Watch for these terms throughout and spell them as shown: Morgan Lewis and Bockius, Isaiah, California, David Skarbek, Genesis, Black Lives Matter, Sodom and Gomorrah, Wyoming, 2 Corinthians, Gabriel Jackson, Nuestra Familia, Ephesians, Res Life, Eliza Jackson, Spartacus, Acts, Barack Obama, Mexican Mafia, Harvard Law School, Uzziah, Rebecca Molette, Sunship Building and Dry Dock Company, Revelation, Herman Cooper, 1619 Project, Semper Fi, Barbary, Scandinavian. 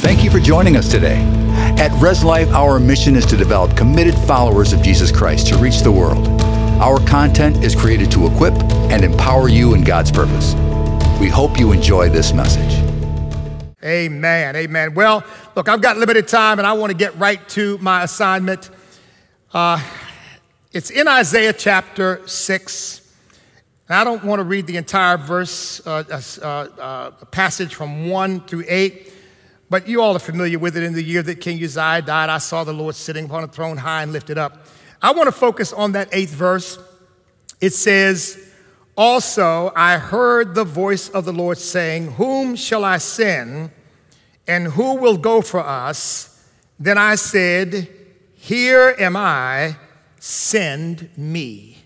Thank you for joining us today. At Res Life, our mission is to develop committed followers of Jesus Christ to reach the world. Our content is created to equip and empower you in God's purpose. We hope you enjoy this message. Amen, amen. Well, look, I've got limited time and I want to get right to my assignment. It's in Isaiah chapter 6. And I don't want to read the entire verse, passage from 1 through 8, but you all are familiar with it. In the year that King Uzziah died, I saw the Lord sitting upon a throne high and lifted up. I want to focus on that 8th verse. It says, "Also, I heard the voice of the Lord saying, 'Whom shall I send, and who will go for us?' Then I said, 'Here am I, send me.'"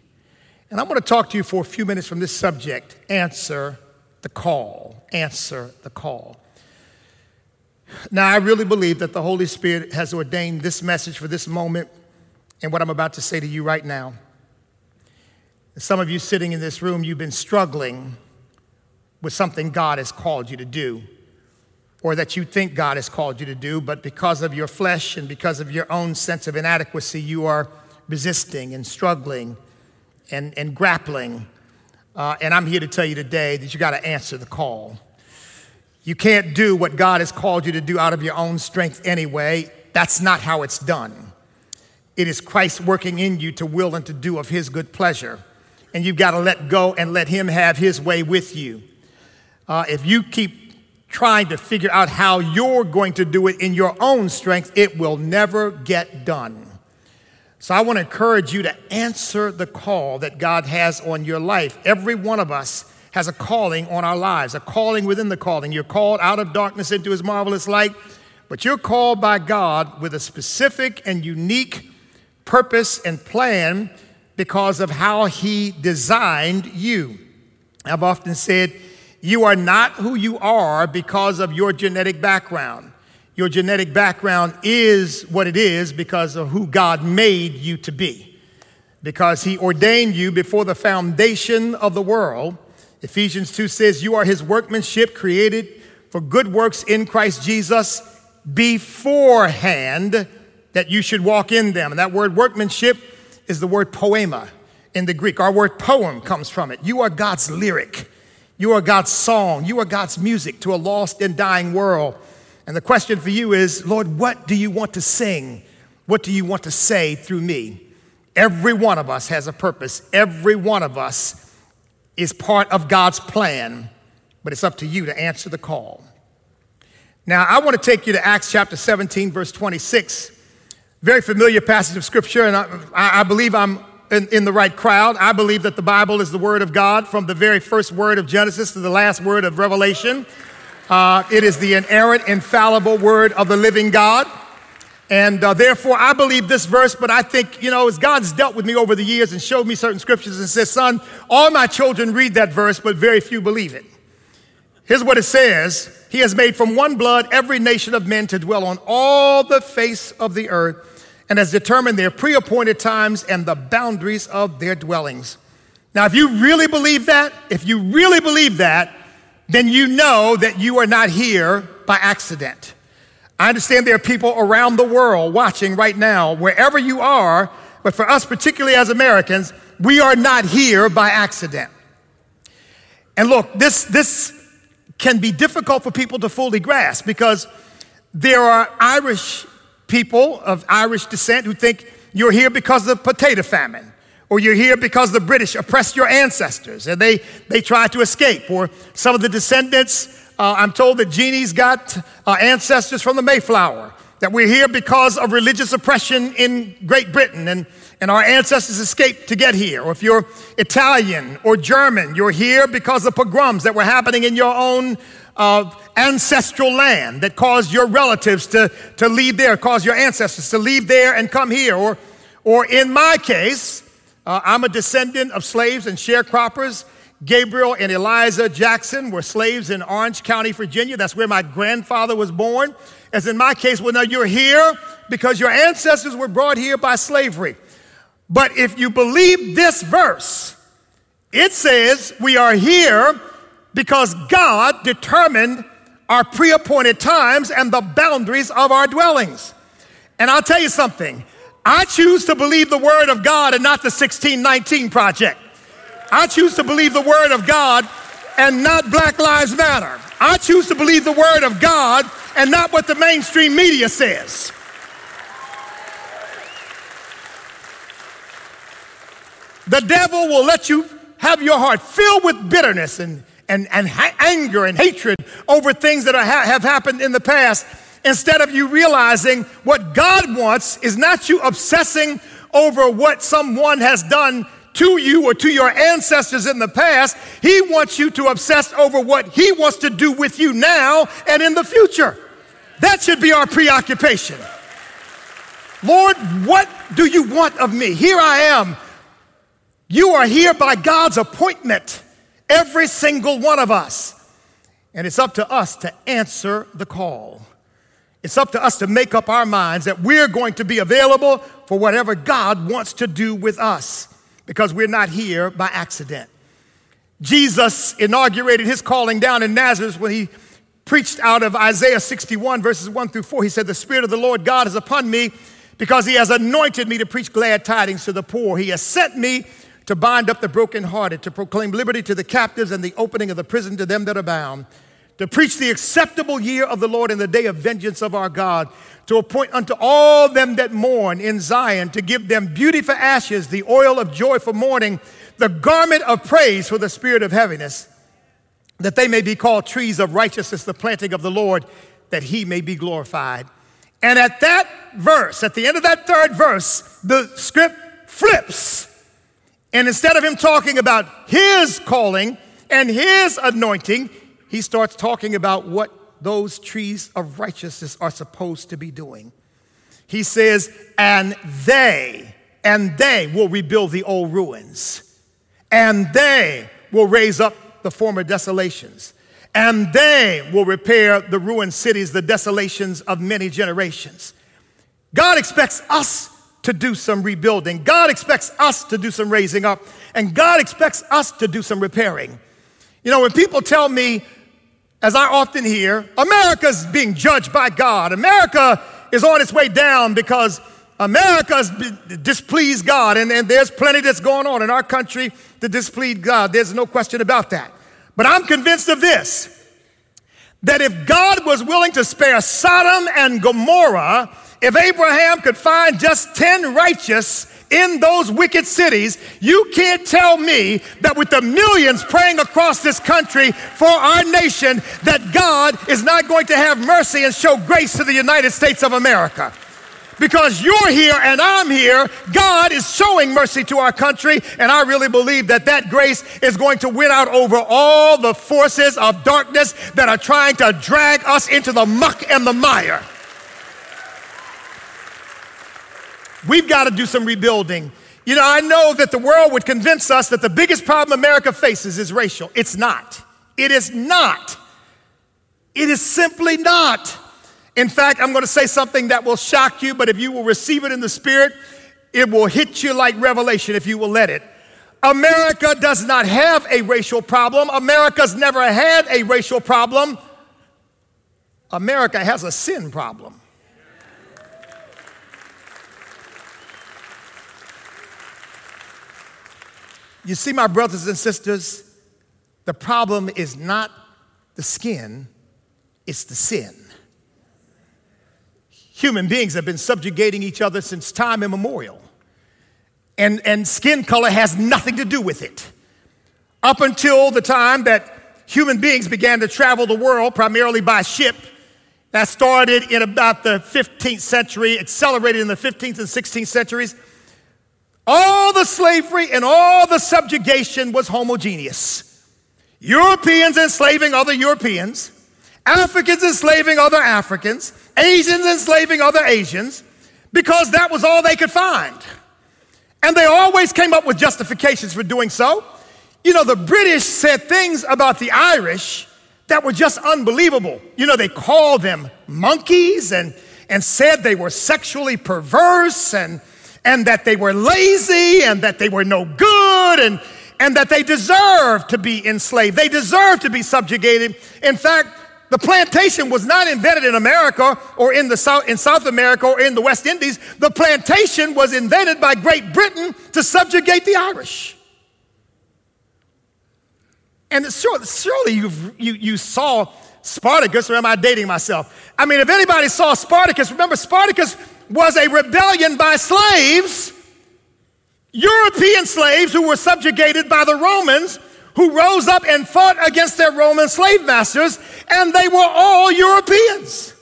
And I'm going to talk to you for a few minutes from this subject: answer the call. Answer the call. Now, I really believe that the Holy Spirit has ordained this message for this moment and what I'm about to say to you right now. Some of you sitting in this room, you've been struggling with something God has called you to do, or that you think God has called you to do, but because of your flesh and because of your own sense of inadequacy, you are resisting and struggling and grappling. And I'm here to tell you today that you got to answer the call. You can't do what God has called you to do out of your own strength anyway. That's not how it's done. It is Christ working in you to will and to do of his good pleasure. And you've got to let go and let him have his way with you. If you keep trying to figure out how you're going to do it in your own strength, it will never get done. So I want to encourage you to answer the call that God has on your life. Every one of us has a calling on our lives, a calling within the calling. You're called out of darkness into his marvelous light, but you're called by God with a specific and unique purpose and plan because of how he designed you. I've often said, you are not who you are because of your genetic background. Your genetic background is what it is because of who God made you to be, because he ordained you before the foundation of the world. Ephesians 2 says, you are his workmanship, created for good works in Christ Jesus beforehand, that you should walk in them. And that word workmanship is the word poema in the Greek. Our word poem comes from it. You are God's lyric. You are God's song. You are God's music to a lost and dying world. And the question for you is, Lord, what do you want to sing? What do you want to say through me? Every one of us has a purpose. Every one of us is part of God's plan, but it's up to you to answer the call. Now, I want to take you to Acts chapter 17, verse 26. Very familiar passage of scripture, and I believe I'm in the right crowd. I believe that the Bible is the word of God from the very first word of Genesis to the last word of Revelation. It is the inerrant, infallible word of the living God. And therefore, I believe this verse, but I think, you know, as God's dealt with me over the years and showed me certain scriptures and says, son, all my children read that verse, but very few believe it. Here's what it says. He has made from one blood every nation of men to dwell on all the face of the earth, and has determined their pre-appointed times and the boundaries of their dwellings. Now, if you really believe that, then you know that you are not here by accident. I understand there are people around the world watching right now, wherever you are, but for us, particularly as Americans, we are not here by accident. And look, this can be difficult for people to fully grasp, because there are Irish people of Irish descent who think you're here because of the potato famine, or you're here because the British oppressed your ancestors and they tried to escape. Or some of the descendants, I'm told that Jeannie's got ancestors from the Mayflower, that we're here because of religious oppression in Great Britain and our ancestors escaped to get here. Or if you're Italian or German, you're here because of pogroms that were happening in your own ancestral land that caused your relatives to leave there, caused your ancestors to leave there and come here. Or in my case, I'm a descendant of slaves and sharecroppers. Gabriel and Eliza Jackson were slaves in Orange County, Virginia. That's where my grandfather was born. As in my case, well, now you're here because your ancestors were brought here by slavery. But if you believe this verse, it says we are here because God determined our pre-appointed times and the boundaries of our dwellings. And I'll tell you something. I choose to believe the word of God and not the 1619 Project. I choose to believe the word of God and not Black Lives Matter. I choose to believe the word of God and not what the mainstream media says. The devil will let you have your heart filled with bitterness and anger and hatred over things that have happened in the past, instead of you realizing what God wants is not you obsessing over what someone has done to you or to your ancestors in the past. He wants you to obsess over what he wants to do with you now and in the future. That should be our preoccupation. Lord, what do you want of me? Here I am. You are here by God's appointment, every single one of us. And it's up to us to answer the call. It's up to us to make up our minds that we're going to be available for whatever God wants to do with us, because we're not here by accident. Jesus inaugurated his calling down in Nazareth when he preached out of Isaiah 61, verses 1 through 4. He said, "The Spirit of the Lord God is upon me, because he has anointed me to preach glad tidings to the poor. He has sent me to bind up the brokenhearted, to proclaim liberty to the captives and the opening of the prison to them that are bound, to preach the acceptable year of the Lord and the day of vengeance of our God, to appoint unto all them that mourn in Zion, to give them beauty for ashes, the oil of joy for mourning, the garment of praise for the spirit of heaviness, that they may be called trees of righteousness, the planting of the Lord, that he may be glorified." And at that verse, at the end of that third verse, the script flips. And instead of him talking about his calling and his anointing, he starts talking about what those trees of righteousness are supposed to be doing. He says, and they will rebuild the old ruins. And they will raise up the former desolations. And they will repair the ruined cities, the desolations of many generations. God expects us to do some rebuilding. God expects us to do some raising up. And God expects us to do some repairing. You know, when people tell me, as I often hear, America's being judged by God. America is on its way down because America's displeased God. And there's plenty that's going on in our country to displease God. There's no question about that. But I'm convinced of this, that if God was willing to spare Sodom and Gomorrah, if Abraham could find just 10 righteous in those wicked cities, you can't tell me that with the millions praying across this country for our nation, that God is not going to have mercy and show grace to the United States of America. Because you're here and I'm here, God is showing mercy to our country, and I really believe that grace is going to win out over all the forces of darkness that are trying to drag us into the muck and the mire. We've got to do some rebuilding. You know, I know that the world would convince us that the biggest problem America faces is racial. It's not. It is not. It is simply not. In fact, I'm going to say something that will shock you, but if you will receive it in the Spirit, it will hit you like Revelation if you will let it. America does not have a racial problem. America's never had a racial problem. America has a sin problem. You see, my brothers and sisters, the problem is not the skin, it's the sin. Human beings have been subjugating each other since time immemorial. And skin color has nothing to do with it. Up until the time that human beings began to travel the world, primarily by ship, that started in about the 15th century, accelerated in the 15th and 16th centuries, all the slavery and all the subjugation was homogeneous. Europeans enslaving other Europeans, Africans enslaving other Africans, Asians enslaving other Asians, because that was all they could find. And they always came up with justifications for doing so. You know, the British said things about the Irish that were just unbelievable. You know, they called them monkeys and said they were sexually perverse and that they were lazy and that they were no good and that they deserved to be enslaved. They deserved to be subjugated. In fact, The plantation was not invented in America or in South America or in the West Indies. The plantation was invented by Great Britain to subjugate the Irish. And surely you saw Spartacus, or am I dating myself? I mean, if anybody saw Spartacus, remember Spartacus was a rebellion by slaves, European slaves who were subjugated by the Romans, who rose up and fought against their Roman slave masters, and they were all Europeans.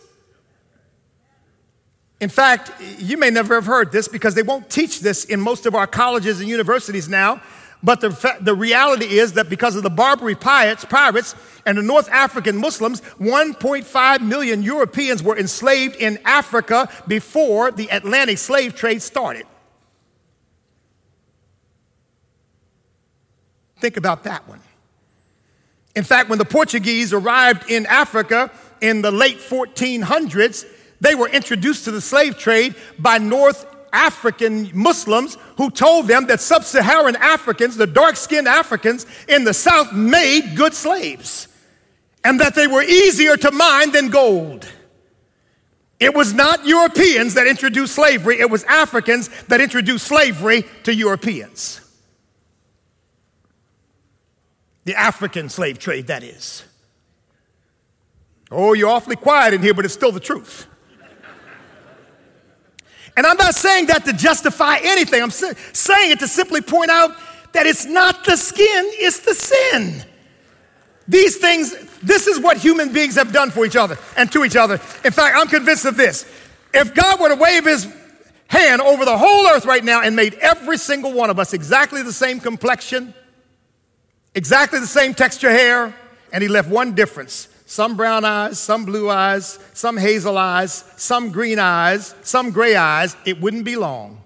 In fact, you may never have heard this because they won't teach this in most of our colleges and universities now, but the reality is that because of the Barbary pirates and the North African Muslims, 1.5 million Europeans were enslaved in Africa before the Atlantic slave trade started. Think about that one. In fact, when the Portuguese arrived in Africa in the late 1400s, they were introduced to the slave trade by North African Muslims who told them that sub-Saharan Africans, the dark-skinned Africans in the South, made good slaves and that they were easier to mine than gold. It was not Europeans that introduced slavery. It was Africans that introduced slavery to Europeans. The African slave trade, that is. Oh, you're awfully quiet in here, but it's still the truth. And I'm not saying that to justify anything. I'm saying it to simply point out that it's not the skin, it's the sin. These things, this is what human beings have done for each other and to each other. In fact, I'm convinced of this. If God were to wave his hand over the whole earth right now and made every single one of us exactly the same complexion, exactly the same texture hair, and he left one difference. Some brown eyes, some blue eyes, some hazel eyes, some green eyes, some gray eyes. It wouldn't be long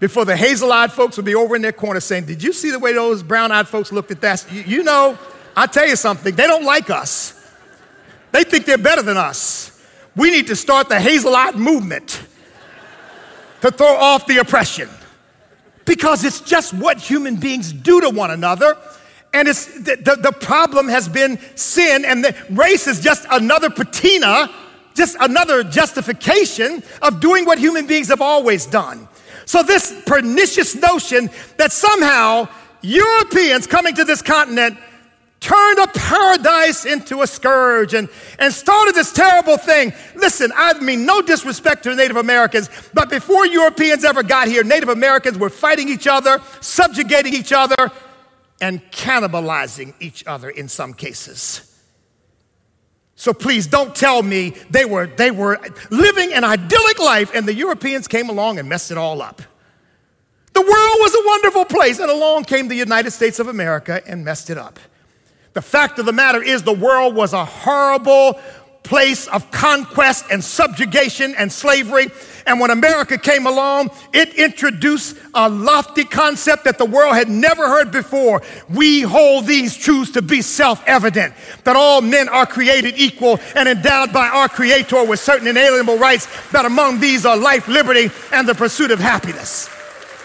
before the hazel-eyed folks would be over in their corner saying, did you see the way those brown-eyed folks looked at that? You know, I tell you something, they don't like us. They think they're better than us. We need to start the hazel-eyed movement to throw off the oppression. Because it's just what human beings do to one another. And it's the problem has been sin, and the race is just another patina, just another justification of doing what human beings have always done. So this pernicious notion that somehow Europeans coming to this continent turned a paradise into a scourge and started this terrible thing. Listen, I mean no disrespect to Native Americans, but before Europeans ever got here, Native Americans were fighting each other, subjugating each other, and cannibalizing each other in some cases. So please don't tell me they were living an idyllic life and the Europeans came along and messed it all up. The world was a wonderful place, and along came the United States of America and messed it up. The fact of the matter is the world was a horrible place of conquest and subjugation and slavery. And when America came along, it introduced a lofty concept that the world had never heard before. We hold these truths to be self-evident, that all men are created equal and endowed by our Creator with certain inalienable rights, that among these are life, liberty, and the pursuit of happiness.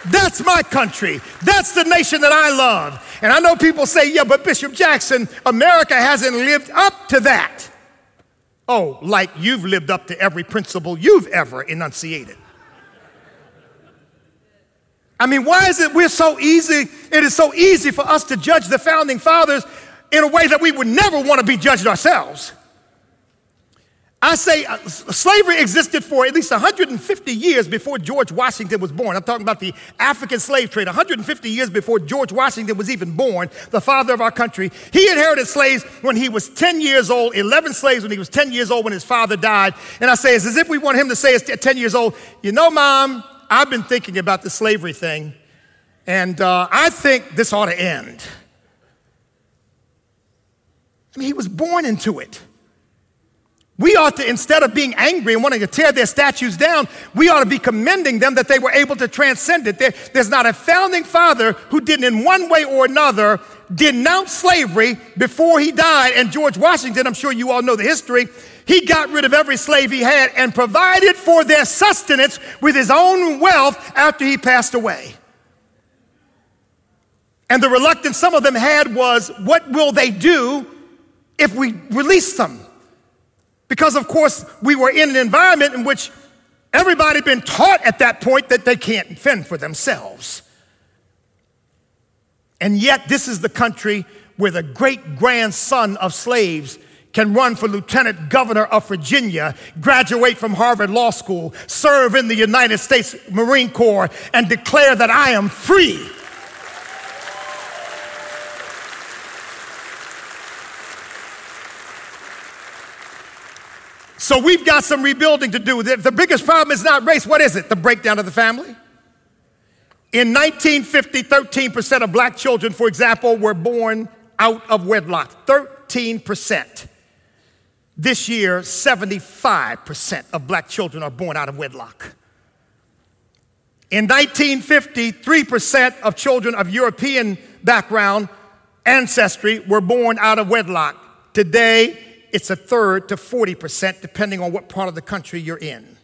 That's my country. That's the nation that I love. And I know people say, yeah, but Bishop Jackson, America hasn't lived up to that. Oh, like you've lived up to every principle you've ever enunciated. I mean, why is it it is so easy for us to judge the founding fathers in a way that we would never want to be judged ourselves? I say slavery existed for at least 150 years before George Washington was born. I'm talking about the African slave trade. 150 years before George Washington was even born, the father of our country. He inherited slaves when he was 10 years old, 11 slaves when he was 10 years old when his father died. And I say, it's as if we want him to say at 10 years old, you know, Mom, I've been thinking about the slavery thing, and I think this ought to end. I mean, he was born into it. We ought to, instead of being angry and wanting to tear their statues down, we ought to be commending them that they were able to transcend it. There's not a founding father who didn't in one way or another denounce slavery before he died. And George Washington, I'm sure you all know the history, he got rid of every slave he had and provided for their sustenance with his own wealth after he passed away. And the reluctance some of them had was, what will they do if we released them. Because, of course, we were in an environment in which everybody had been taught at that point that they can't fend for themselves. And yet, this is the country where the great-grandson of slaves can run for lieutenant governor of Virginia, graduate from Harvard Law School, serve in the United States Marine Corps, and declare that I am free. So we've got some rebuilding to do. The biggest problem is not race. What is it? The breakdown of the family. In 1950, 13% of black children, for example, were born out of wedlock. 13%. This year, 75% of black children are born out of wedlock. In 1950, 3% of children of European background, ancestry, were born out of wedlock. Today, it's a third to 40%, depending on what part of the country you're in.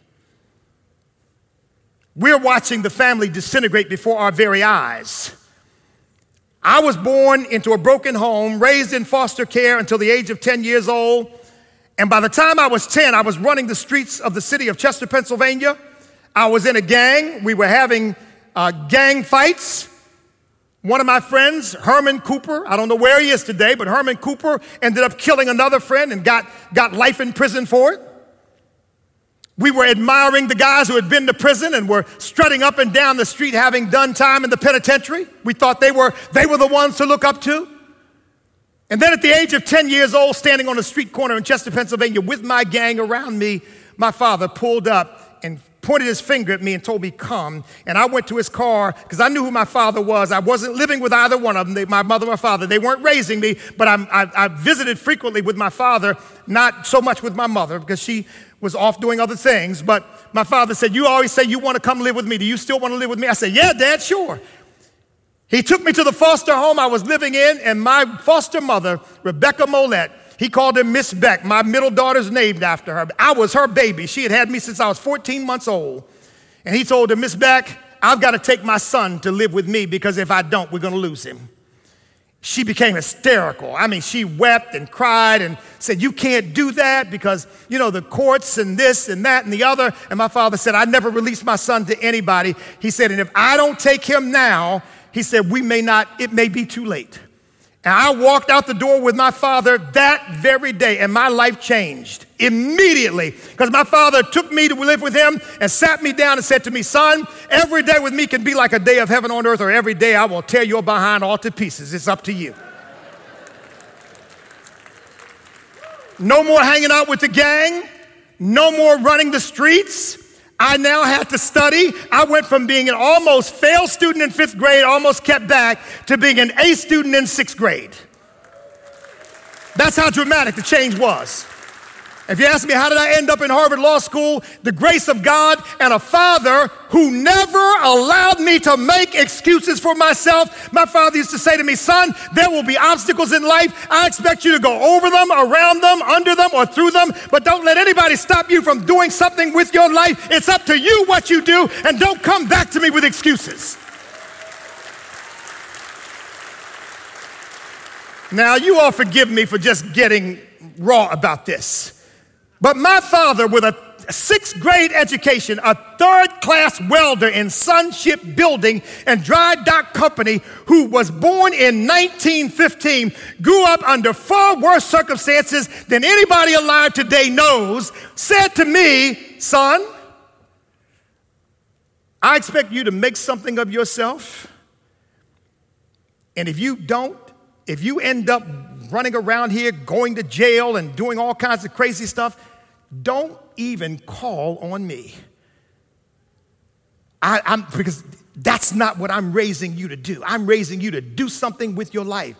We're watching the family disintegrate before our very eyes. I was born into a broken home, raised in foster care until the age of 10 years old. And by the time I was 10, I was running the streets of the city of Chester, Pennsylvania. I was in a gang. We were having gang fights. One of my friends, Herman Cooper, I don't know where he is today, but Herman Cooper ended up killing another friend and got life in prison for it. We were admiring the guys who had been to prison and were strutting up and down the street having done time in the penitentiary. We thought they were the ones to look up to. And then at the age of 10 years old, standing on a street corner in Chester, Pennsylvania, with my gang around me, my father pulled up and pointed his finger at me and told me, come. And I went to his car because I knew who my father was. I wasn't living with either one of them, my mother or my father. They weren't raising me, but I visited frequently with my father, not so much with my mother because she was off doing other things. But my father said, you always say you want to come live with me. Do you still want to live with me? I said, yeah, Dad, sure. He took me to the foster home I was living in, and my foster mother, Rebecca Molette, he called her Miss Beck. My middle daughter's named after her. I was her baby. She had me since I was 14 months old. And he told her, Miss Beck, I've got to take my son to live with me because if I don't, we're going to lose him. She became hysterical. I mean, she wept and cried and said, you can't do that because, you know, the courts and this and that and the other. And my father said, I never released my son to anybody. He said, and if I don't take him now, he said, it may be too late. And I walked out the door with my father that very day, and my life changed immediately because my father took me to live with him and sat me down and said to me, son, every day with me can be like a day of heaven on earth, or every day I will tear your behind all to pieces. It's up to you. No more hanging out with the gang. No more running the streets. I now had to study. I went from being an almost failed student in fifth grade, almost kept back, to being an A student in sixth grade. That's how dramatic the change was. If you ask me, how did I end up in Harvard Law School? The grace of God and a father who never allowed me to make excuses for myself. My father used to say to me, son, there will be obstacles in life. I expect you to go over them, around them, under them, or through them, but don't let anybody stop you from doing something with your life. It's up to you what you do, and don't come back to me with excuses. Now, you all forgive me for just getting raw about this. But my father, with a sixth grade education, a third-class welder in Sunship Building and Dry Dock Company, who was born in 1915, grew up under far worse circumstances than anybody alive today knows, said to me, son, I expect you to make something of yourself. And if you don't, if you end up running around here, going to jail and doing all kinds of crazy stuff, don't even call on me. I'm because that's not what I'm raising you to do. I'm raising you to do something with your life.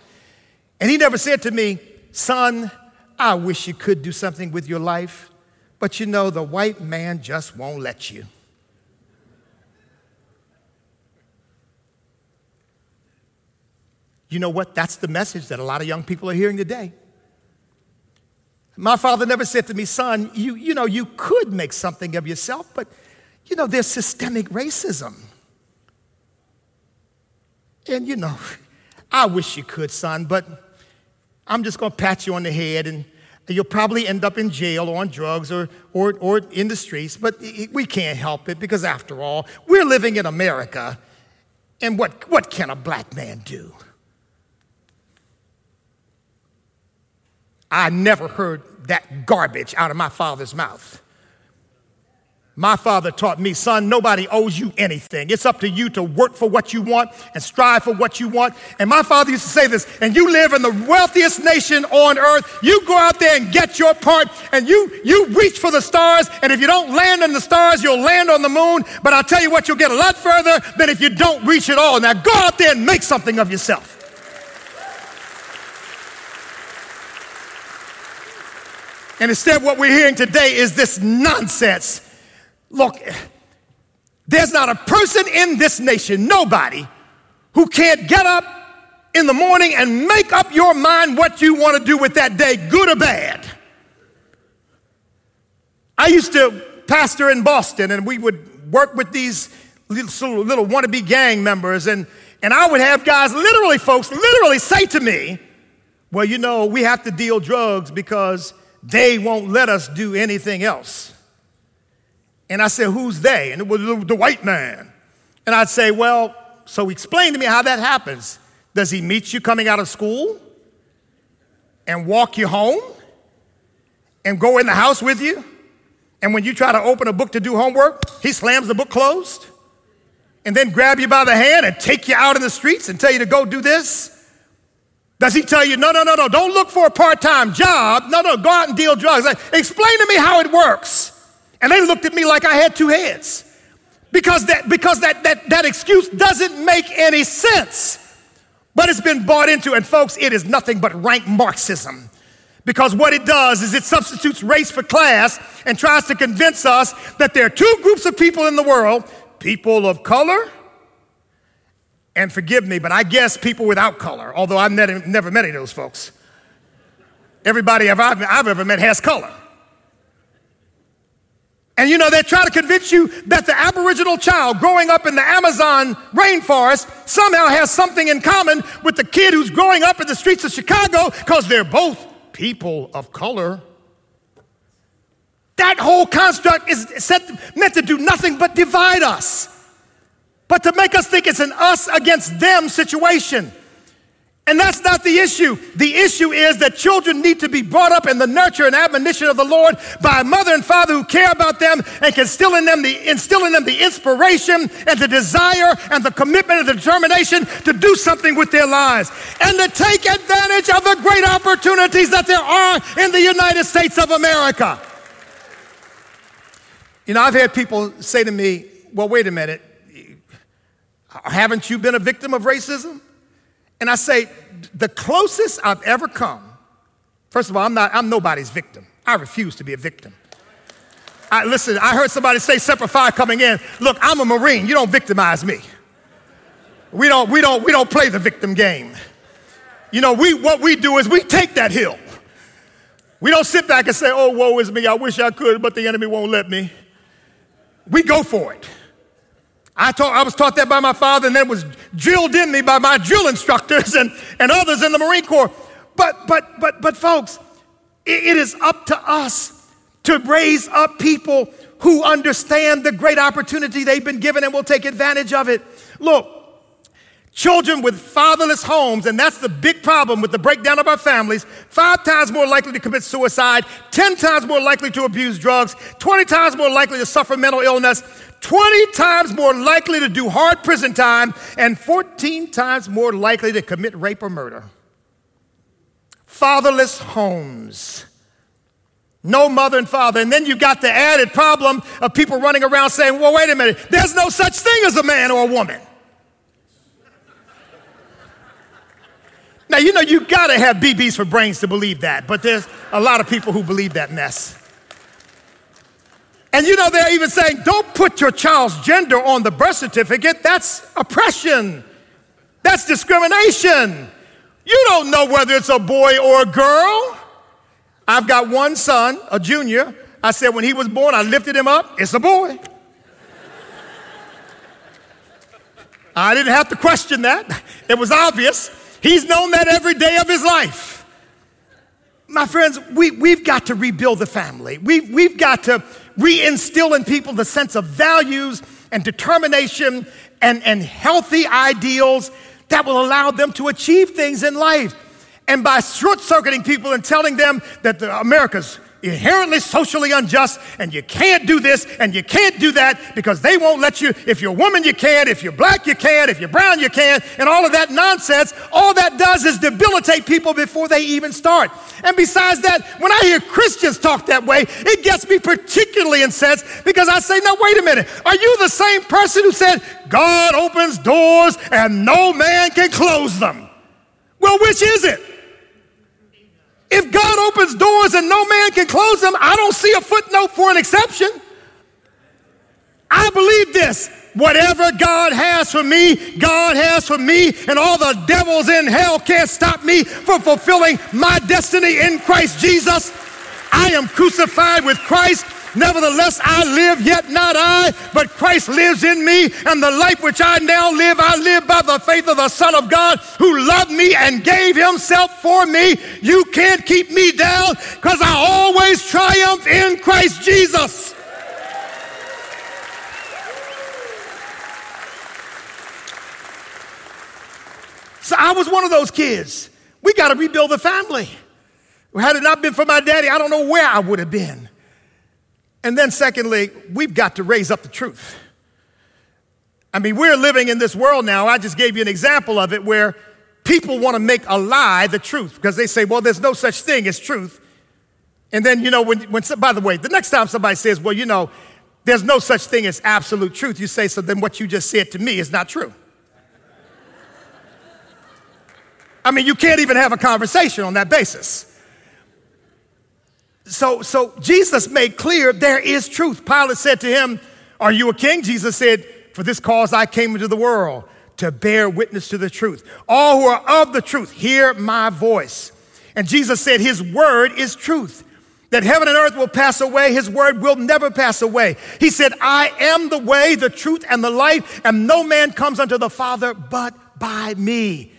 And he never said to me, son, I wish you could do something with your life, but you know, the white man just won't let you. You know what? That's the message that a lot of young people are hearing today. My father never said to me, son, you know, you could make something of yourself, but, you know, there's systemic racism. And, you know, I wish you could, son, but I'm just going to pat you on the head and you'll probably end up in jail or on drugs or in the streets, but we can't help it because, after all, we're living in America, and what can a black man do? I never heard that garbage out of my father's mouth. My father taught me, son, nobody owes you anything. It's up to you to work for what you want and strive for what you want. And my father used to say this, and you live in the wealthiest nation on earth. You go out there and get your part, and you reach for the stars. And if you don't land on the stars, you'll land on the moon. But I'll tell you what, you'll get a lot further than if you don't reach at all. Now go out there and make something of yourself. And instead, what we're hearing today is this nonsense. Look, there's not a person in this nation, nobody, who can't get up in the morning and make up your mind what you want to do with that day, good or bad. I used to pastor in Boston, and we would work with these little wannabe gang members, and I would have guys, folks, say to me, well, you know, we have to deal drugs because they won't let us do anything else. And I said, who's they? And it was the white man. And I'd say, well, so explain to me how that happens. Does he meet you coming out of school and walk you home and go in the house with you? And when you try to open a book to do homework, he slams the book closed and then grab you by the hand and take you out in the streets and tell you to go do this? Does he tell you, no, don't look for a part-time job. No, go out and deal drugs. Like, explain to me how it works. And they looked at me like I had two heads because that excuse doesn't make any sense. But it's been bought into, and folks, it is nothing but rank Marxism, because what it does is it substitutes race for class and tries to convince us that there are two groups of people in the world, people of color, and forgive me, but I guess people without color, although I've never met any of those folks. Everybody I've ever met has color. And you know, they try to convince you that the Aboriginal child growing up in the Amazon rainforest somehow has something in common with the kid who's growing up in the streets of Chicago because they're both people of color. That whole construct is meant to do nothing but divide us, but to make us think it's an us against them situation. And that's not the issue. The issue is that children need to be brought up in the nurture and admonition of the Lord by a mother and father who care about them and can instill in them the inspiration and the desire and the commitment and the determination to do something with their lives and to take advantage of the great opportunities that there are in the United States of America. You know, I've had people say to me, well, wait a minute, haven't you been a victim of racism? And I say, the closest I've ever come, first of all, I'm nobody's victim. I refuse to be a victim. Listen, I heard somebody say Semper Fi coming in. Look, I'm a Marine. You don't victimize me. We don't play the victim game. You know, what we do is we take that hill. We don't sit back and say, oh, woe is me. I wish I could, but the enemy won't let me. We go for it. I was taught that by my father, and that was drilled in me by my drill instructors and others in the Marine Corps. But folks, it is up to us to raise up people who understand the great opportunity they've been given and will take advantage of it. Look, children with fatherless homes, and that's the big problem with the breakdown of our families, 5 times more likely to commit suicide, 10 times more likely to abuse drugs, 20 times more likely to suffer mental illness, 20 times more likely to do hard prison time, and 14 times more likely to commit rape or murder. Fatherless homes. No mother and father. And then you've got the added problem of people running around saying, well, wait a minute, there's no such thing as a man or a woman. Now, you know, you gotta have BBs for brains to believe that, but there's a lot of people who believe that mess. And you know, they're even saying, don't put your child's gender on the birth certificate. That's oppression. That's discrimination. You don't know whether it's a boy or a girl. I've got one son, a junior. I said when he was born, I lifted him up. It's a boy. I didn't have to question that. It was obvious. He's known that every day of his life. My friends, we've got to rebuild the family. We've got to reinstill in people the sense of values and determination and healthy ideals that will allow them to achieve things in life. And by short-circuiting people and telling them that America's inherently socially unjust and you can't do this and you can't do that because they won't let you. If you're a woman, you can't. If you're black, you can't. If you're brown, you can't. And all of that nonsense, all that does is debilitate people before they even start. And besides that, when I hear Christians talk that way, it gets me particularly incensed because I say, now, wait a minute. Are you the same person who said, God opens doors and no man can close them? Well, which is it? If God opens doors and no man can close them, I don't see a footnote for an exception. I believe this. Whatever God has for me, God has for me, and all the devils in hell can't stop me from fulfilling my destiny in Christ Jesus. I am crucified with Christ. Nevertheless, I live, yet not I, but Christ lives in me, and the life which I now live, I live by the faith of the Son of God who loved me and gave himself for me. You can't keep me down because I always triumph in Christ Jesus. So I was one of those kids. We got to rebuild the family. Had it not been for my daddy, I don't know where I would have been. And then secondly, we've got to raise up the truth. I mean, we're living in this world now. I just gave you an example of it where people want to make a lie the truth because they say, well, there's no such thing as truth. And then, when by the way, the next time somebody says, well, there's no such thing as absolute truth, you say, so then what you just said to me is not true. I mean, you can't even have a conversation on that basis. So Jesus made clear there is truth. Pilate said to him, are you a king? Jesus said, for this cause I came into the world, to bear witness to the truth. All who are of the truth, hear my voice. And Jesus said his word is truth, that heaven and earth will pass away. His word will never pass away. He said, I am the way, the truth, and the life, and no man comes unto the Father but by me.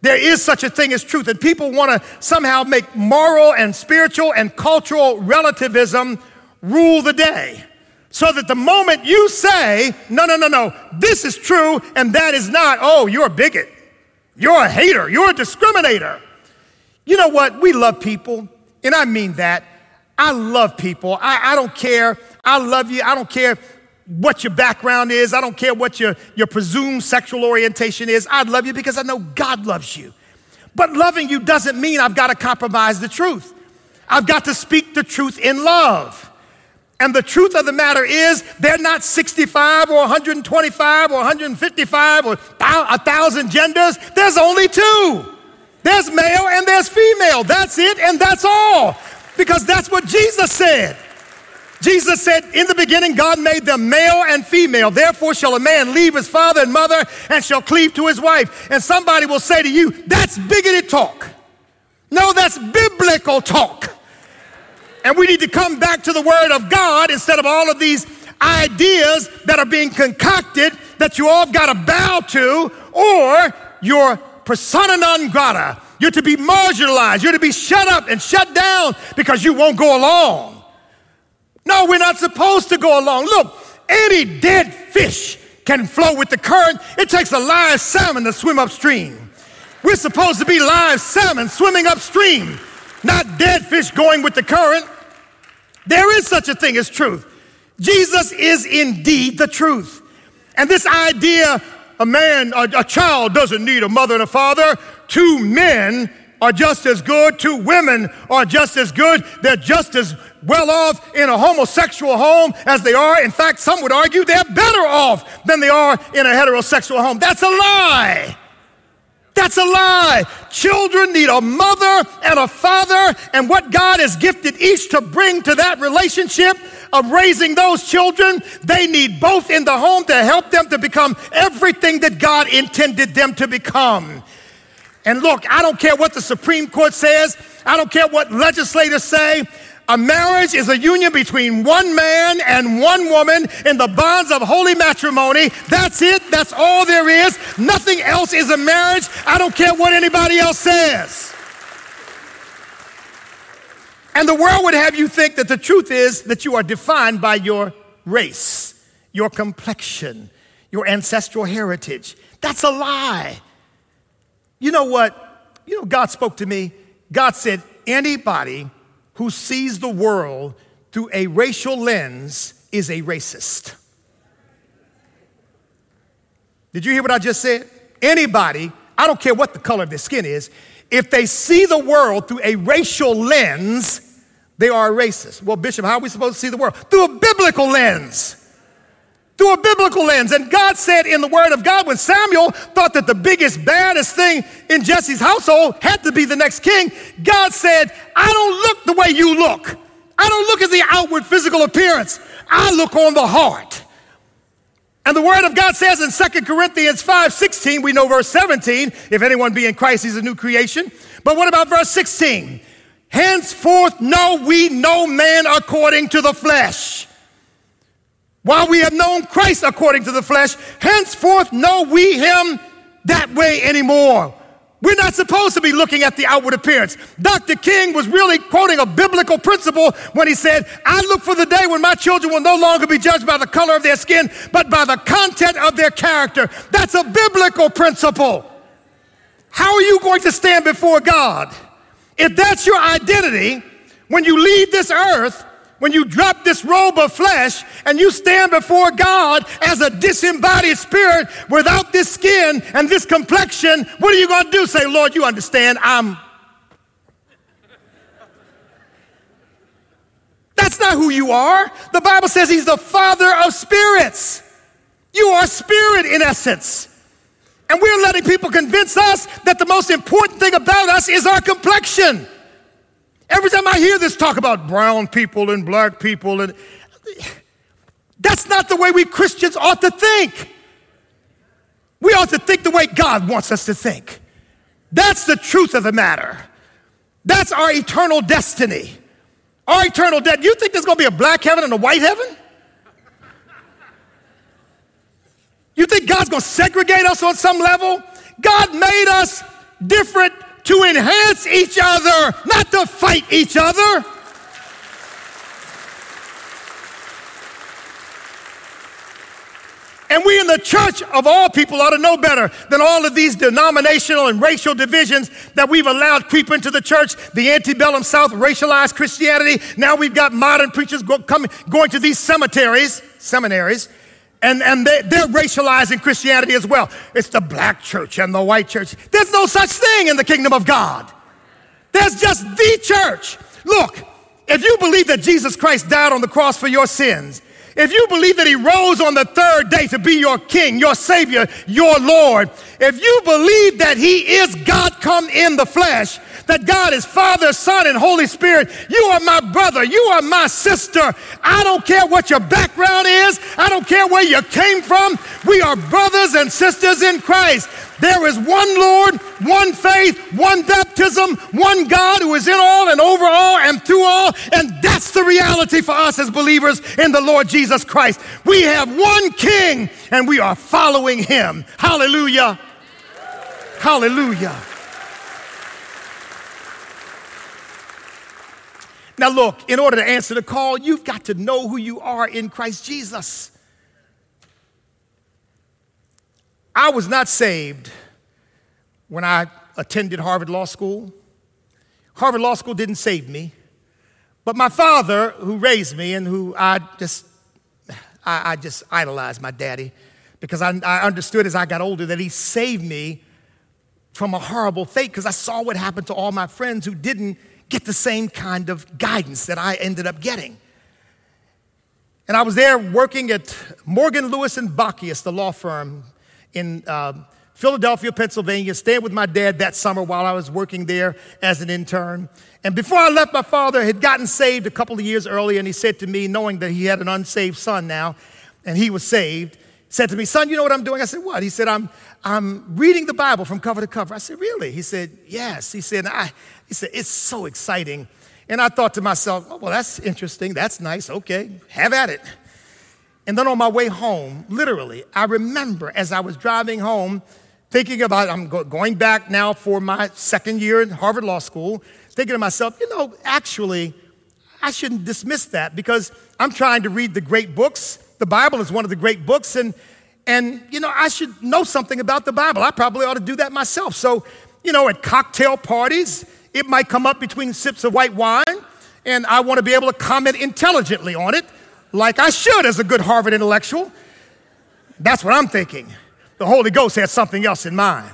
There is such a thing as truth, and people want to somehow make moral and spiritual and cultural relativism rule the day so that the moment you say, no, this is true and that is not, oh, you're a bigot, you're a hater, you're a discriminator. You know what? We love people, and I mean that. I love people. I don't care. I love you. I don't care what your background is. I don't care what your presumed sexual orientation is. I love you because I know God loves you. But loving you doesn't mean I've got to compromise the truth. I've got to speak the truth in love. And the truth of the matter is they're not 65 or 125 or 155 or 1,000 genders. There's only two. There's male and there's female. That's it and that's all. Because that's what Jesus said. Jesus said, in the beginning, God made them male and female. Therefore shall a man leave his father and mother and shall cleave to his wife. And somebody will say to you, that's bigoted talk. No, that's biblical talk. And we need to come back to the word of God instead of all of these ideas that are being concocted that you all got to bow to, or you're persona non grata. You're to be marginalized. You're to be shut up and shut down because you won't go along. No, we're not supposed to go along. Look, any dead fish can flow with the current. It takes a live salmon to swim upstream. We're supposed to be live salmon swimming upstream, not dead fish going with the current. There is such a thing as truth. Jesus is indeed the truth. And this idea, a child doesn't need a mother and a father, two men are just as good, two women are just as good, they're just as well off in a homosexual home as they are. In fact, some would argue they're better off than they are in a heterosexual home. That's a lie. That's a lie. Children need a mother and a father, and what God has gifted each to bring to that relationship of raising those children, they need both in the home to help them to become everything that God intended them to become. And look, I don't care what the Supreme Court says. I don't care what legislators say. A marriage is a union between one man and one woman in the bonds of holy matrimony. That's it. That's all there is. Nothing else is a marriage. I don't care what anybody else says. And the world would have you think that the truth is that you are defined by your race, your complexion, your ancestral heritage. That's a lie. You know what? You know, God spoke to me. God said, anybody who sees the world through a racial lens is a racist. Did you hear what I just said? Anybody, I don't care what the color of their skin is, if they see the world through a racial lens, they are a racist. Well, Bishop, how are we supposed to see the world? Through a biblical lens. Through a biblical lens. And God said in the Word of God, when Samuel thought that the biggest, baddest thing in Jesse's household had to be the next king, God said, I don't look the way you look. I don't look at the outward physical appearance. I look on the heart. And the Word of God says in 2 Corinthians 5:16, we know verse 17, if anyone be in Christ, he's a new creation. But what about verse 16? Henceforth know we no man according to the flesh. While we have known Christ according to the flesh, henceforth know we him that way anymore. We're not supposed to be looking at the outward appearance. Dr. King was really quoting a biblical principle when he said, I look for the day when my children will no longer be judged by the color of their skin, but by the content of their character. That's a biblical principle. How are you going to stand before God? If that's your identity, when you leave this earth, when you drop this robe of flesh and you stand before God as a disembodied spirit without this skin and this complexion, what are you going to do? Say, Lord, you understand, That's not who you are. The Bible says he's the father of spirits. You are spirit in essence. And we're letting people convince us that the most important thing about us is our complexion. Every time I hear this talk about brown people and black people, and that's not the way we Christians ought to think. We ought to think the way God wants us to think. That's the truth of the matter. That's our eternal destiny. Our eternal death. You think there's going to be a black heaven and a white heaven? You think God's going to segregate us on some level? God made us different to enhance each other, not to fight each other. And we in the church of all people ought to know better than all of these denominational and racial divisions that we've allowed creep into the church, the antebellum South racialized Christianity. Now we've got modern preachers going to these seminaries, and they're racializing Christianity as well. It's the black church and the white church. There's no such thing in the kingdom of God. There's just the church. Look, if you believe that Jesus Christ died on the cross for your sins, if you believe that he rose on the third day to be your king, your savior, your Lord, if you believe that he is God come in the flesh, that God is Father, Son, and Holy Spirit, you are my brother, you are my sister. I don't care what your background is. I don't care where you came from. We are brothers and sisters in Christ. There is one Lord, one faith, one baptism, one God who is in all and over all and through all. And that's the reality for us as believers in the Lord Jesus Christ. We have one King and we are following him. Hallelujah. Hallelujah. Now look, in order to answer the call, you've got to know who you are in Christ Jesus. I was not saved when I attended Harvard Law School. Harvard Law School didn't save me. But my father, who raised me and who I just idolized my daddy, because I understood as I got older that he saved me from a horrible fate, because I saw what happened to all my friends who didn't get the same kind of guidance that I ended up getting. And I was there working at Morgan Lewis and Bockius, the law firm, in Philadelphia, Pennsylvania, stayed with my dad that summer while I was working there as an intern. And before I left, my father had gotten saved a couple of years earlier, and he said to me, knowing that he had an unsaved son now, and he was saved, said to me, son, you know what I'm doing? I said, what? He said, I'm reading the Bible from cover to cover. I said, really? He said, yes. He said, it's so exciting. And I thought to myself, oh, well, that's interesting. That's nice. Okay, have at it. And then on my way home, literally, I remember as I was driving home, thinking about, I'm going back now for my second year in Harvard Law School, thinking to myself, you know, actually, I shouldn't dismiss that, because I'm trying to read the great books. The Bible is one of the great books, and you know, I should know something about the Bible. I probably ought to do that myself. So, you know, at cocktail parties, it might come up between sips of white wine, and I want to be able to comment intelligently on it, like I should as a good Harvard intellectual. That's what I'm thinking. The Holy Ghost had something else in mind.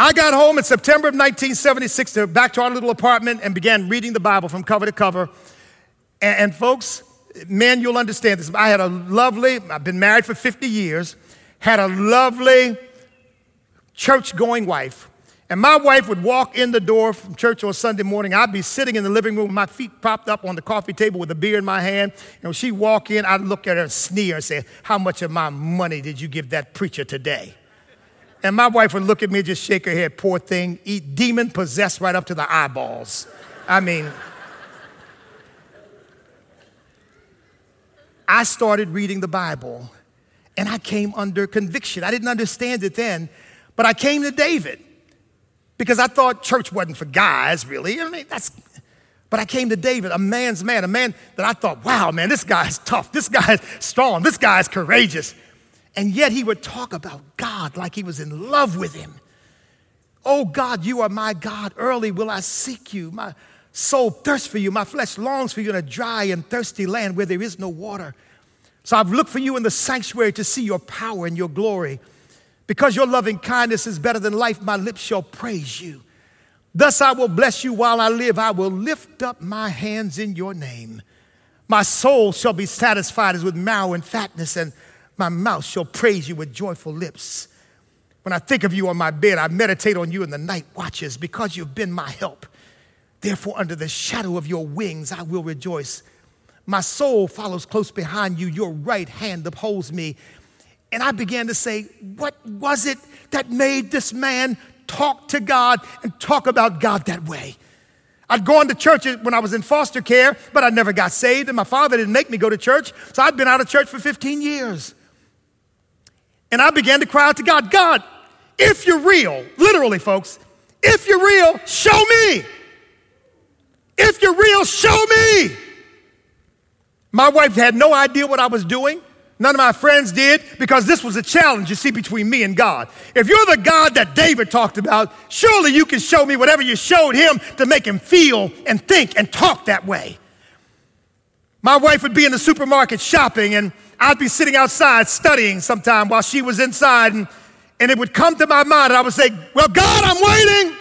I got home in September of 1976 back to our little apartment and began reading the Bible from cover to cover. And folks, men, you'll understand this. I had a lovely, I've been married for 50 years, had a lovely church-going wife. And my wife would walk in the door from church on Sunday morning. I'd be sitting in the living room with my feet propped up on the coffee table with a beer in my hand. And when she'd walk in, I'd look at her and sneer and say, "How much of my money did you give that preacher today?" And my wife would look at me and just shake her head, poor thing, demon-possessed right up to the eyeballs. I mean, I started reading the Bible, and I came under conviction. I didn't understand it then, but I came to David because I thought church wasn't for guys, really. I mean, but I came to David, a man's man, a man that I thought, wow, man, this guy's tough. This guy's strong. This guy's courageous. And yet he would talk about God like he was in love with him. "Oh God, you are my God. Early will I seek you. My soul thirsts for you. My flesh longs for you in a dry and thirsty land where there is no water. So I've looked for you in the sanctuary to see your power and your glory. Because your loving kindness is better than life, my lips shall praise you. Thus I will bless you while I live. I will lift up my hands in your name. My soul shall be satisfied as with marrow and fatness, and my mouth shall praise you with joyful lips. When I think of you on my bed, I meditate on you in the night watches, because you've been my help. Therefore, under the shadow of your wings, I will rejoice. My soul follows close behind you. Your right hand upholds me." And I began to say, what was it that made this man talk to God and talk about God that way? I'd gone to church when I was in foster care, but I never got saved, and my father didn't make me go to church, so I'd been out of church for 15 years. And I began to cry out to God, "God, if you're real," literally, folks, "if you're real, show me. If you're real, show me." My wife had no idea what I was doing. None of my friends did, because this was a challenge, you see, between me and God. If you're the God that David talked about, surely you can show me whatever you showed him to make him feel and think and talk that way. My wife would be in the supermarket shopping, and I'd be sitting outside studying sometime while she was inside, and it would come to my mind, and I would say, "Well, God, I'm waiting."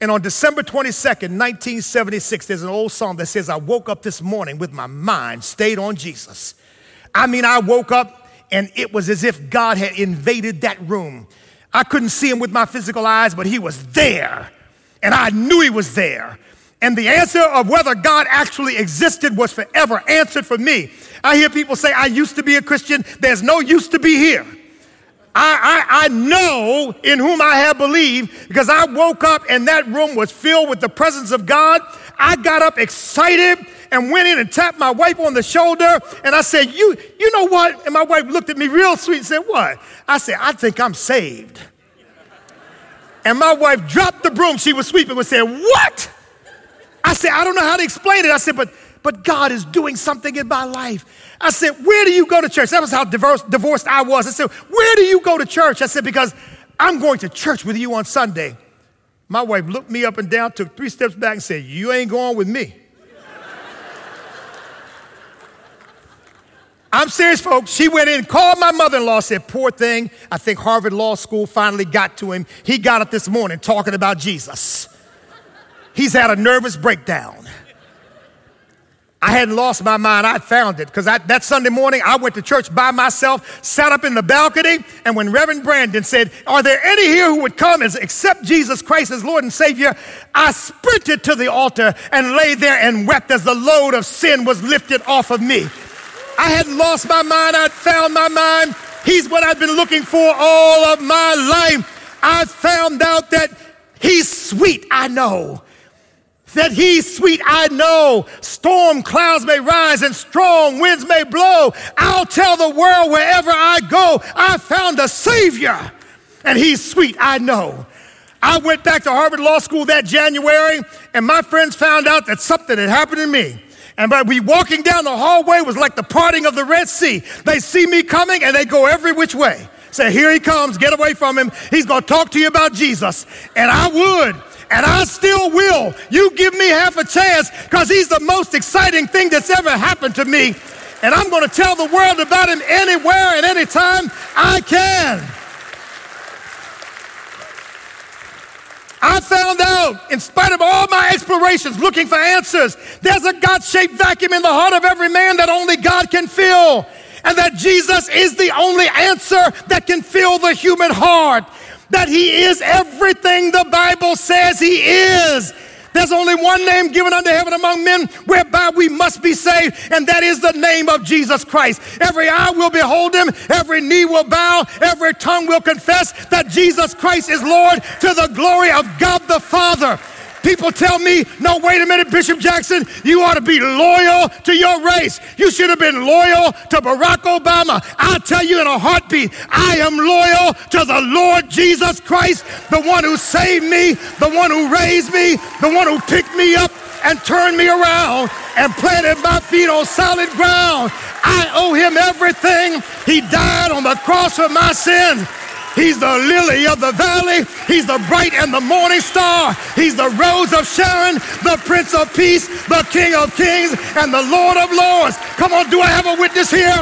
And on December 22nd, 1976, there's an old song that says, "I woke up this morning with my mind stayed on Jesus." I mean, I woke up, and it was as if God had invaded that room. I couldn't see him with my physical eyes, but he was there, and I knew he was there. And the answer of whether God actually existed was forever answered for me. I hear people say, "I used to be a Christian." There's no used to be here. I know in whom I have believed, because I woke up and that room was filled with the presence of God. I got up excited and went in and tapped my wife on the shoulder, and I said, you know what? And my wife looked at me real sweet and said, "What?" I said, "I think I'm saved." And my wife dropped the broom she was sweeping and said, "What?" I said, "I don't know how to explain it." I said, but God is doing something in my life. I said, "Where do you go to church?" That was how divorced I was. I said, "Where do you go to church?" I said, "Because I'm going to church with you on Sunday." My wife looked me up and down, took 3 steps back and said, "You ain't going with me." I'm serious, folks. She went in, called my mother-in-law, said, "Poor thing. I think Harvard Law School finally got to him. He got up this morning talking about Jesus. He's had a nervous breakdown." I hadn't lost my mind. I'd found it, because that Sunday morning, I went to church by myself, sat up in the balcony, and when Reverend Brandon said, "Are there any here who would come and accept Jesus Christ as Lord and Savior?" I sprinted to the altar and lay there and wept as the load of sin was lifted off of me. I hadn't lost my mind. I'd found my mind. He's what I've been looking for all of my life. I found out that he's sweet, I know. That he's sweet, I know. Storm clouds may rise and strong winds may blow. I'll tell the world wherever I go, I found a Savior, and he's sweet, I know. I went back to Harvard Law School that January, and my friends found out that something had happened to me. And by me walking down the hallway was like the parting of the Red Sea. They see me coming, and they go every which way. Say, here he comes, get away from him. He's going to talk to you about Jesus. And I would, and I still will. You give me half a chance, because he's the most exciting thing that's ever happened to me. And I'm going to tell the world about him anywhere and anytime I can. I found out, in spite of all my explorations looking for answers, there's a God-shaped vacuum in the heart of every man that only God can fill, and that Jesus is the only answer that can fill the human heart, that he is everything the Bible says he is. There's only one name given under heaven among men whereby we must be saved, and that is the name of Jesus Christ. Every eye will behold him, every knee will bow, every tongue will confess that Jesus Christ is Lord to the glory of God the Father. People tell me, no, wait a minute, Bishop Jackson, you ought to be loyal to your race. You should have been loyal to Barack Obama. I tell you in a heartbeat, I am loyal to the Lord Jesus Christ, the one who saved me, the one who raised me, the one who picked me up and turned me around and planted my feet on solid ground. I owe him everything. He died on the cross for my sins. He's the lily of the valley. He's the bright and the morning star. He's the rose of Sharon, the Prince of Peace, the King of Kings, and the Lord of Lords. Come on, do I have a witness here?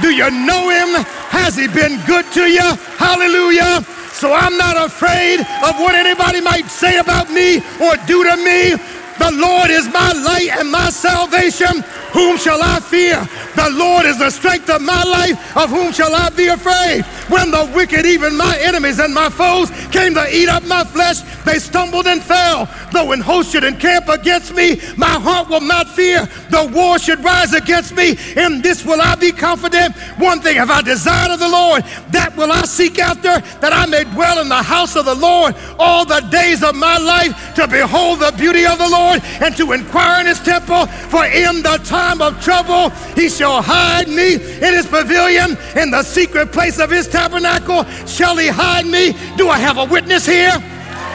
Do you know him? Has he been good to you? Hallelujah. So I'm not afraid of what anybody might say about me or do to me. The Lord is my light and my salvation. Whom shall I fear? The Lord is the strength of my life. Of whom shall I be afraid? When the wicked, even my enemies and my foes, came to eat up my flesh, they stumbled and fell. Though an host should encamp against me, my heart will not fear. The war should rise against me. In this will I be confident. One thing have I desired of the Lord, that will I seek after, that I may dwell in the house of the Lord all the days of my life, to behold the beauty of the Lord and to inquire in his temple. For in the time of trouble, he shall hide me in his pavilion. In the secret place of his tabernacle shall he hide me. Do I have a witness here?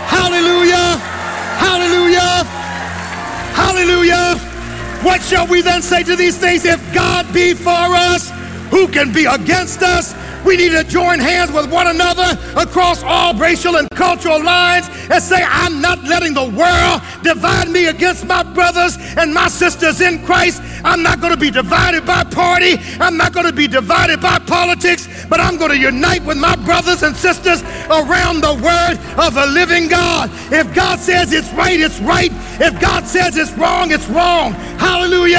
Hallelujah, hallelujah, hallelujah. What shall we then say to these things? If God be for us, who can be against us? We need to join hands with one another across all racial and cultural lines and say, I'm not letting the world divide me against my brothers and my sisters in Christ. I'm not going to be divided by party. I'm not going to be divided by politics, but I'm going to unite with my brothers and sisters around the word of the living God. If God says it's right, it's right. If God says it's wrong, it's wrong. Hallelujah.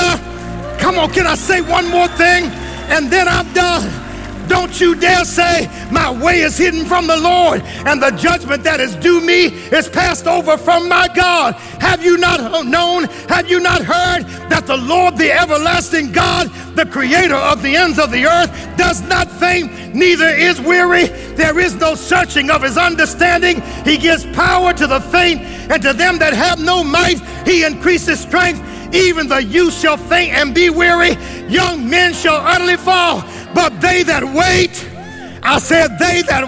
Come on, can I say one more thing? And then I'm done. Don't you dare say, my way is hidden from the Lord, and the judgment that is due me is passed over from my God. Have you not known, have you not heard that the Lord, the everlasting God, the creator of the ends of the earth, does not faint, neither is weary. There is no searching of his understanding. He gives power to the faint, and to them that have no might, he increases strength. Even the youth shall faint and be weary. Young men shall utterly fall. But they that wait, I said they that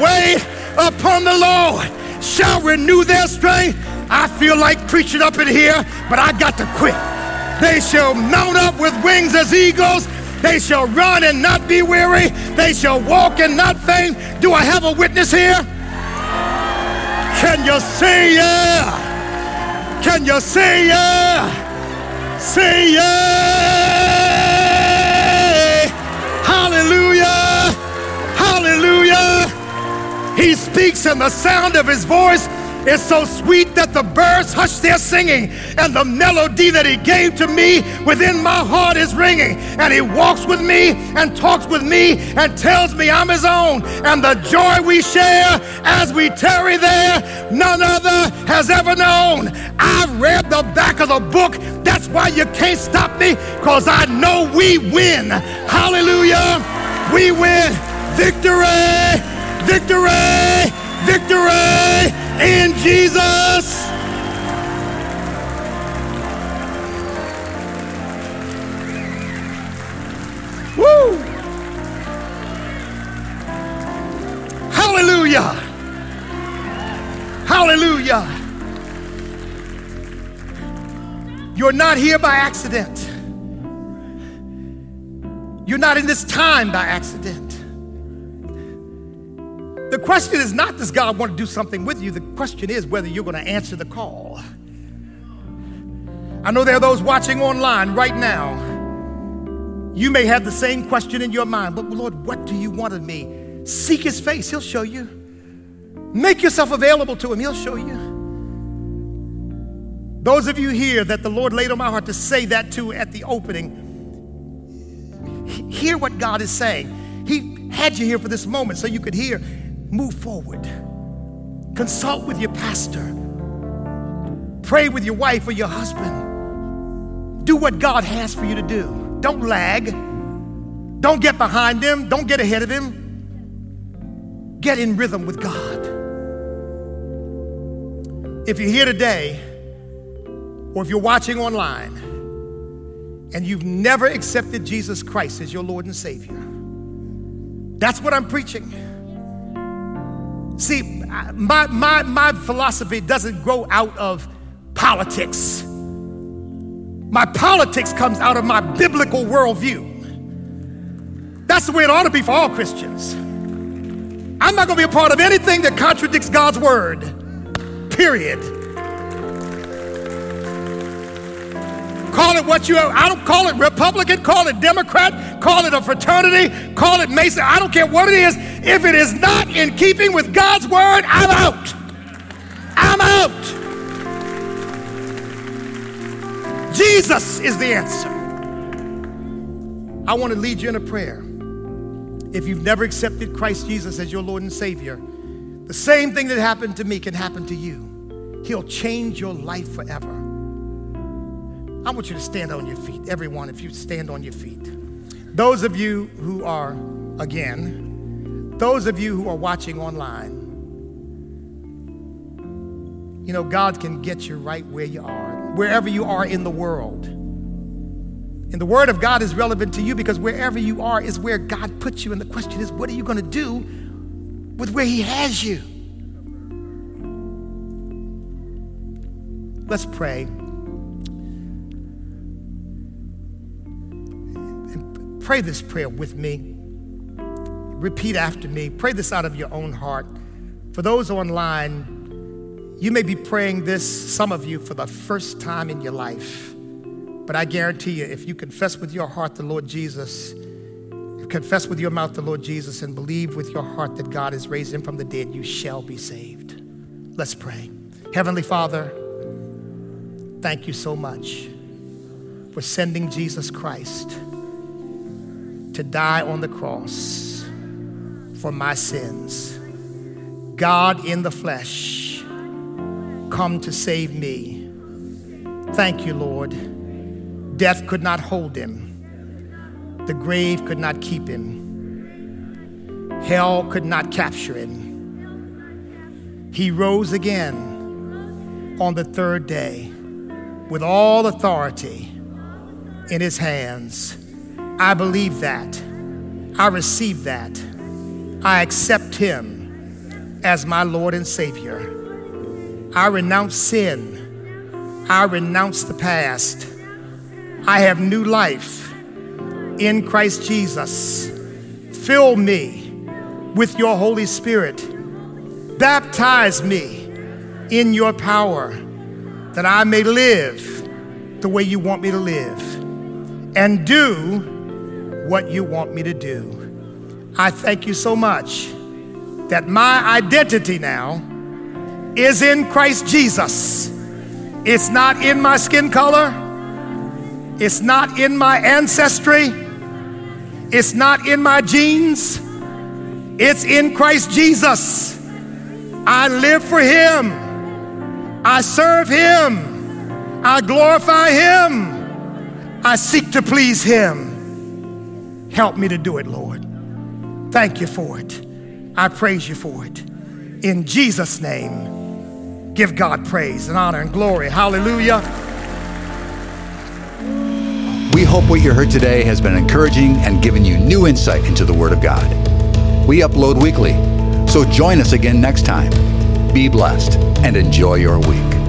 wait upon the Lord shall renew their strength. I feel like preaching up in here, but I got to quit. They shall mount up with wings as eagles. They shall run and not be weary. They shall walk and not faint. Do I have a witness here? Can you say yeah? Can you say yeah? Say yeah! Hallelujah, hallelujah. He speaks, and the sound of his voice is so sweet that the birds hush their singing, and the melody that he gave to me within my heart is ringing. And he walks with me and talks with me and tells me I'm his own, and the joy we share as we tarry there, none other has ever known. I read the back of the book. That's why you can't stop me, because I know we win. Hallelujah, we win. Victory, victory, victory in Jesus. Woo! Hallelujah, Hallelujah. You're not here by accident. You're not in this time by accident. The question is not, does God want to do something with you? The question is whether you're going to answer the call. I know there are those watching online right now. You may have the same question in your mind, but Lord, what do you want of me? Seek his face, he'll show you. Make yourself available to him, he'll show you. Those of you here that the Lord laid on my heart to say that to at the opening, hear what God is saying. He had you here for this moment so you could hear. Move forward. Consult with your pastor. Pray with your wife or your husband. Do what God has for you to do. Don't lag. Don't get behind him. Don't get ahead of him. Get in rhythm with God. If you're here today, or if you're watching online and you've never accepted Jesus Christ as your Lord and Savior, that's what I'm preaching. See, my philosophy doesn't grow out of politics. My politics comes out of my biblical worldview. That's the way it ought to be for all Christians. I'm not going to be a part of anything that contradicts God's word, period. Call it what you are. I don't call it Republican, call it Democrat, call it a fraternity, call it Mason. I don't care what it is. If it is not in keeping with God's word, I'm out. I'm out. Jesus is the answer. I want to lead you in a prayer. If you've never accepted Christ Jesus as your Lord and Savior, the same thing that happened to me can happen to you. He'll change your life forever. I want you to stand on your feet. Everyone, if you stand on your feet. Those of you who are, again, those of you who are watching online, you know, God can get you right where you are, wherever you are in the world. And the word of God is relevant to you because wherever you are is where God puts you. And the question is, what are you going to do with where he has you? Let's pray. Pray this prayer with me. Repeat after me. Pray this out of your own heart. For those online, you may be praying this, some of you, for the first time in your life. But I guarantee you, if you confess with your heart the Lord Jesus, confess with your mouth the Lord Jesus, and believe with your heart that God has raised him from the dead, you shall be saved. Let's pray. Heavenly Father, thank you so much for sending Jesus Christ to die on the cross for my sins. God in the flesh, come to save me. Thank you, Lord. Death could not hold him. The grave could not keep him. Hell could not capture him. He rose again on the third day with all authority in his hands. I believe that. I receive that. I accept him as my Lord and Savior. I renounce sin. I renounce the past. I have new life in Christ Jesus. Fill me with your Holy Spirit. Baptize me in your power that I may live the way you want me to live and do what you want me to do. I thank you so much that my identity now is in Christ Jesus. It's not in my skin color. It's not in my ancestry. It's not in my genes. It's in Christ Jesus. I live for him. I serve him. I glorify him. I seek to please him. Help me to do it, Lord. Thank you for it. I praise you for it. In Jesus' name, give God praise and honor and glory. Hallelujah. We hope what you heard today has been encouraging and given you new insight into the Word of God. We upload weekly, so join us again next time. Be blessed and enjoy your week.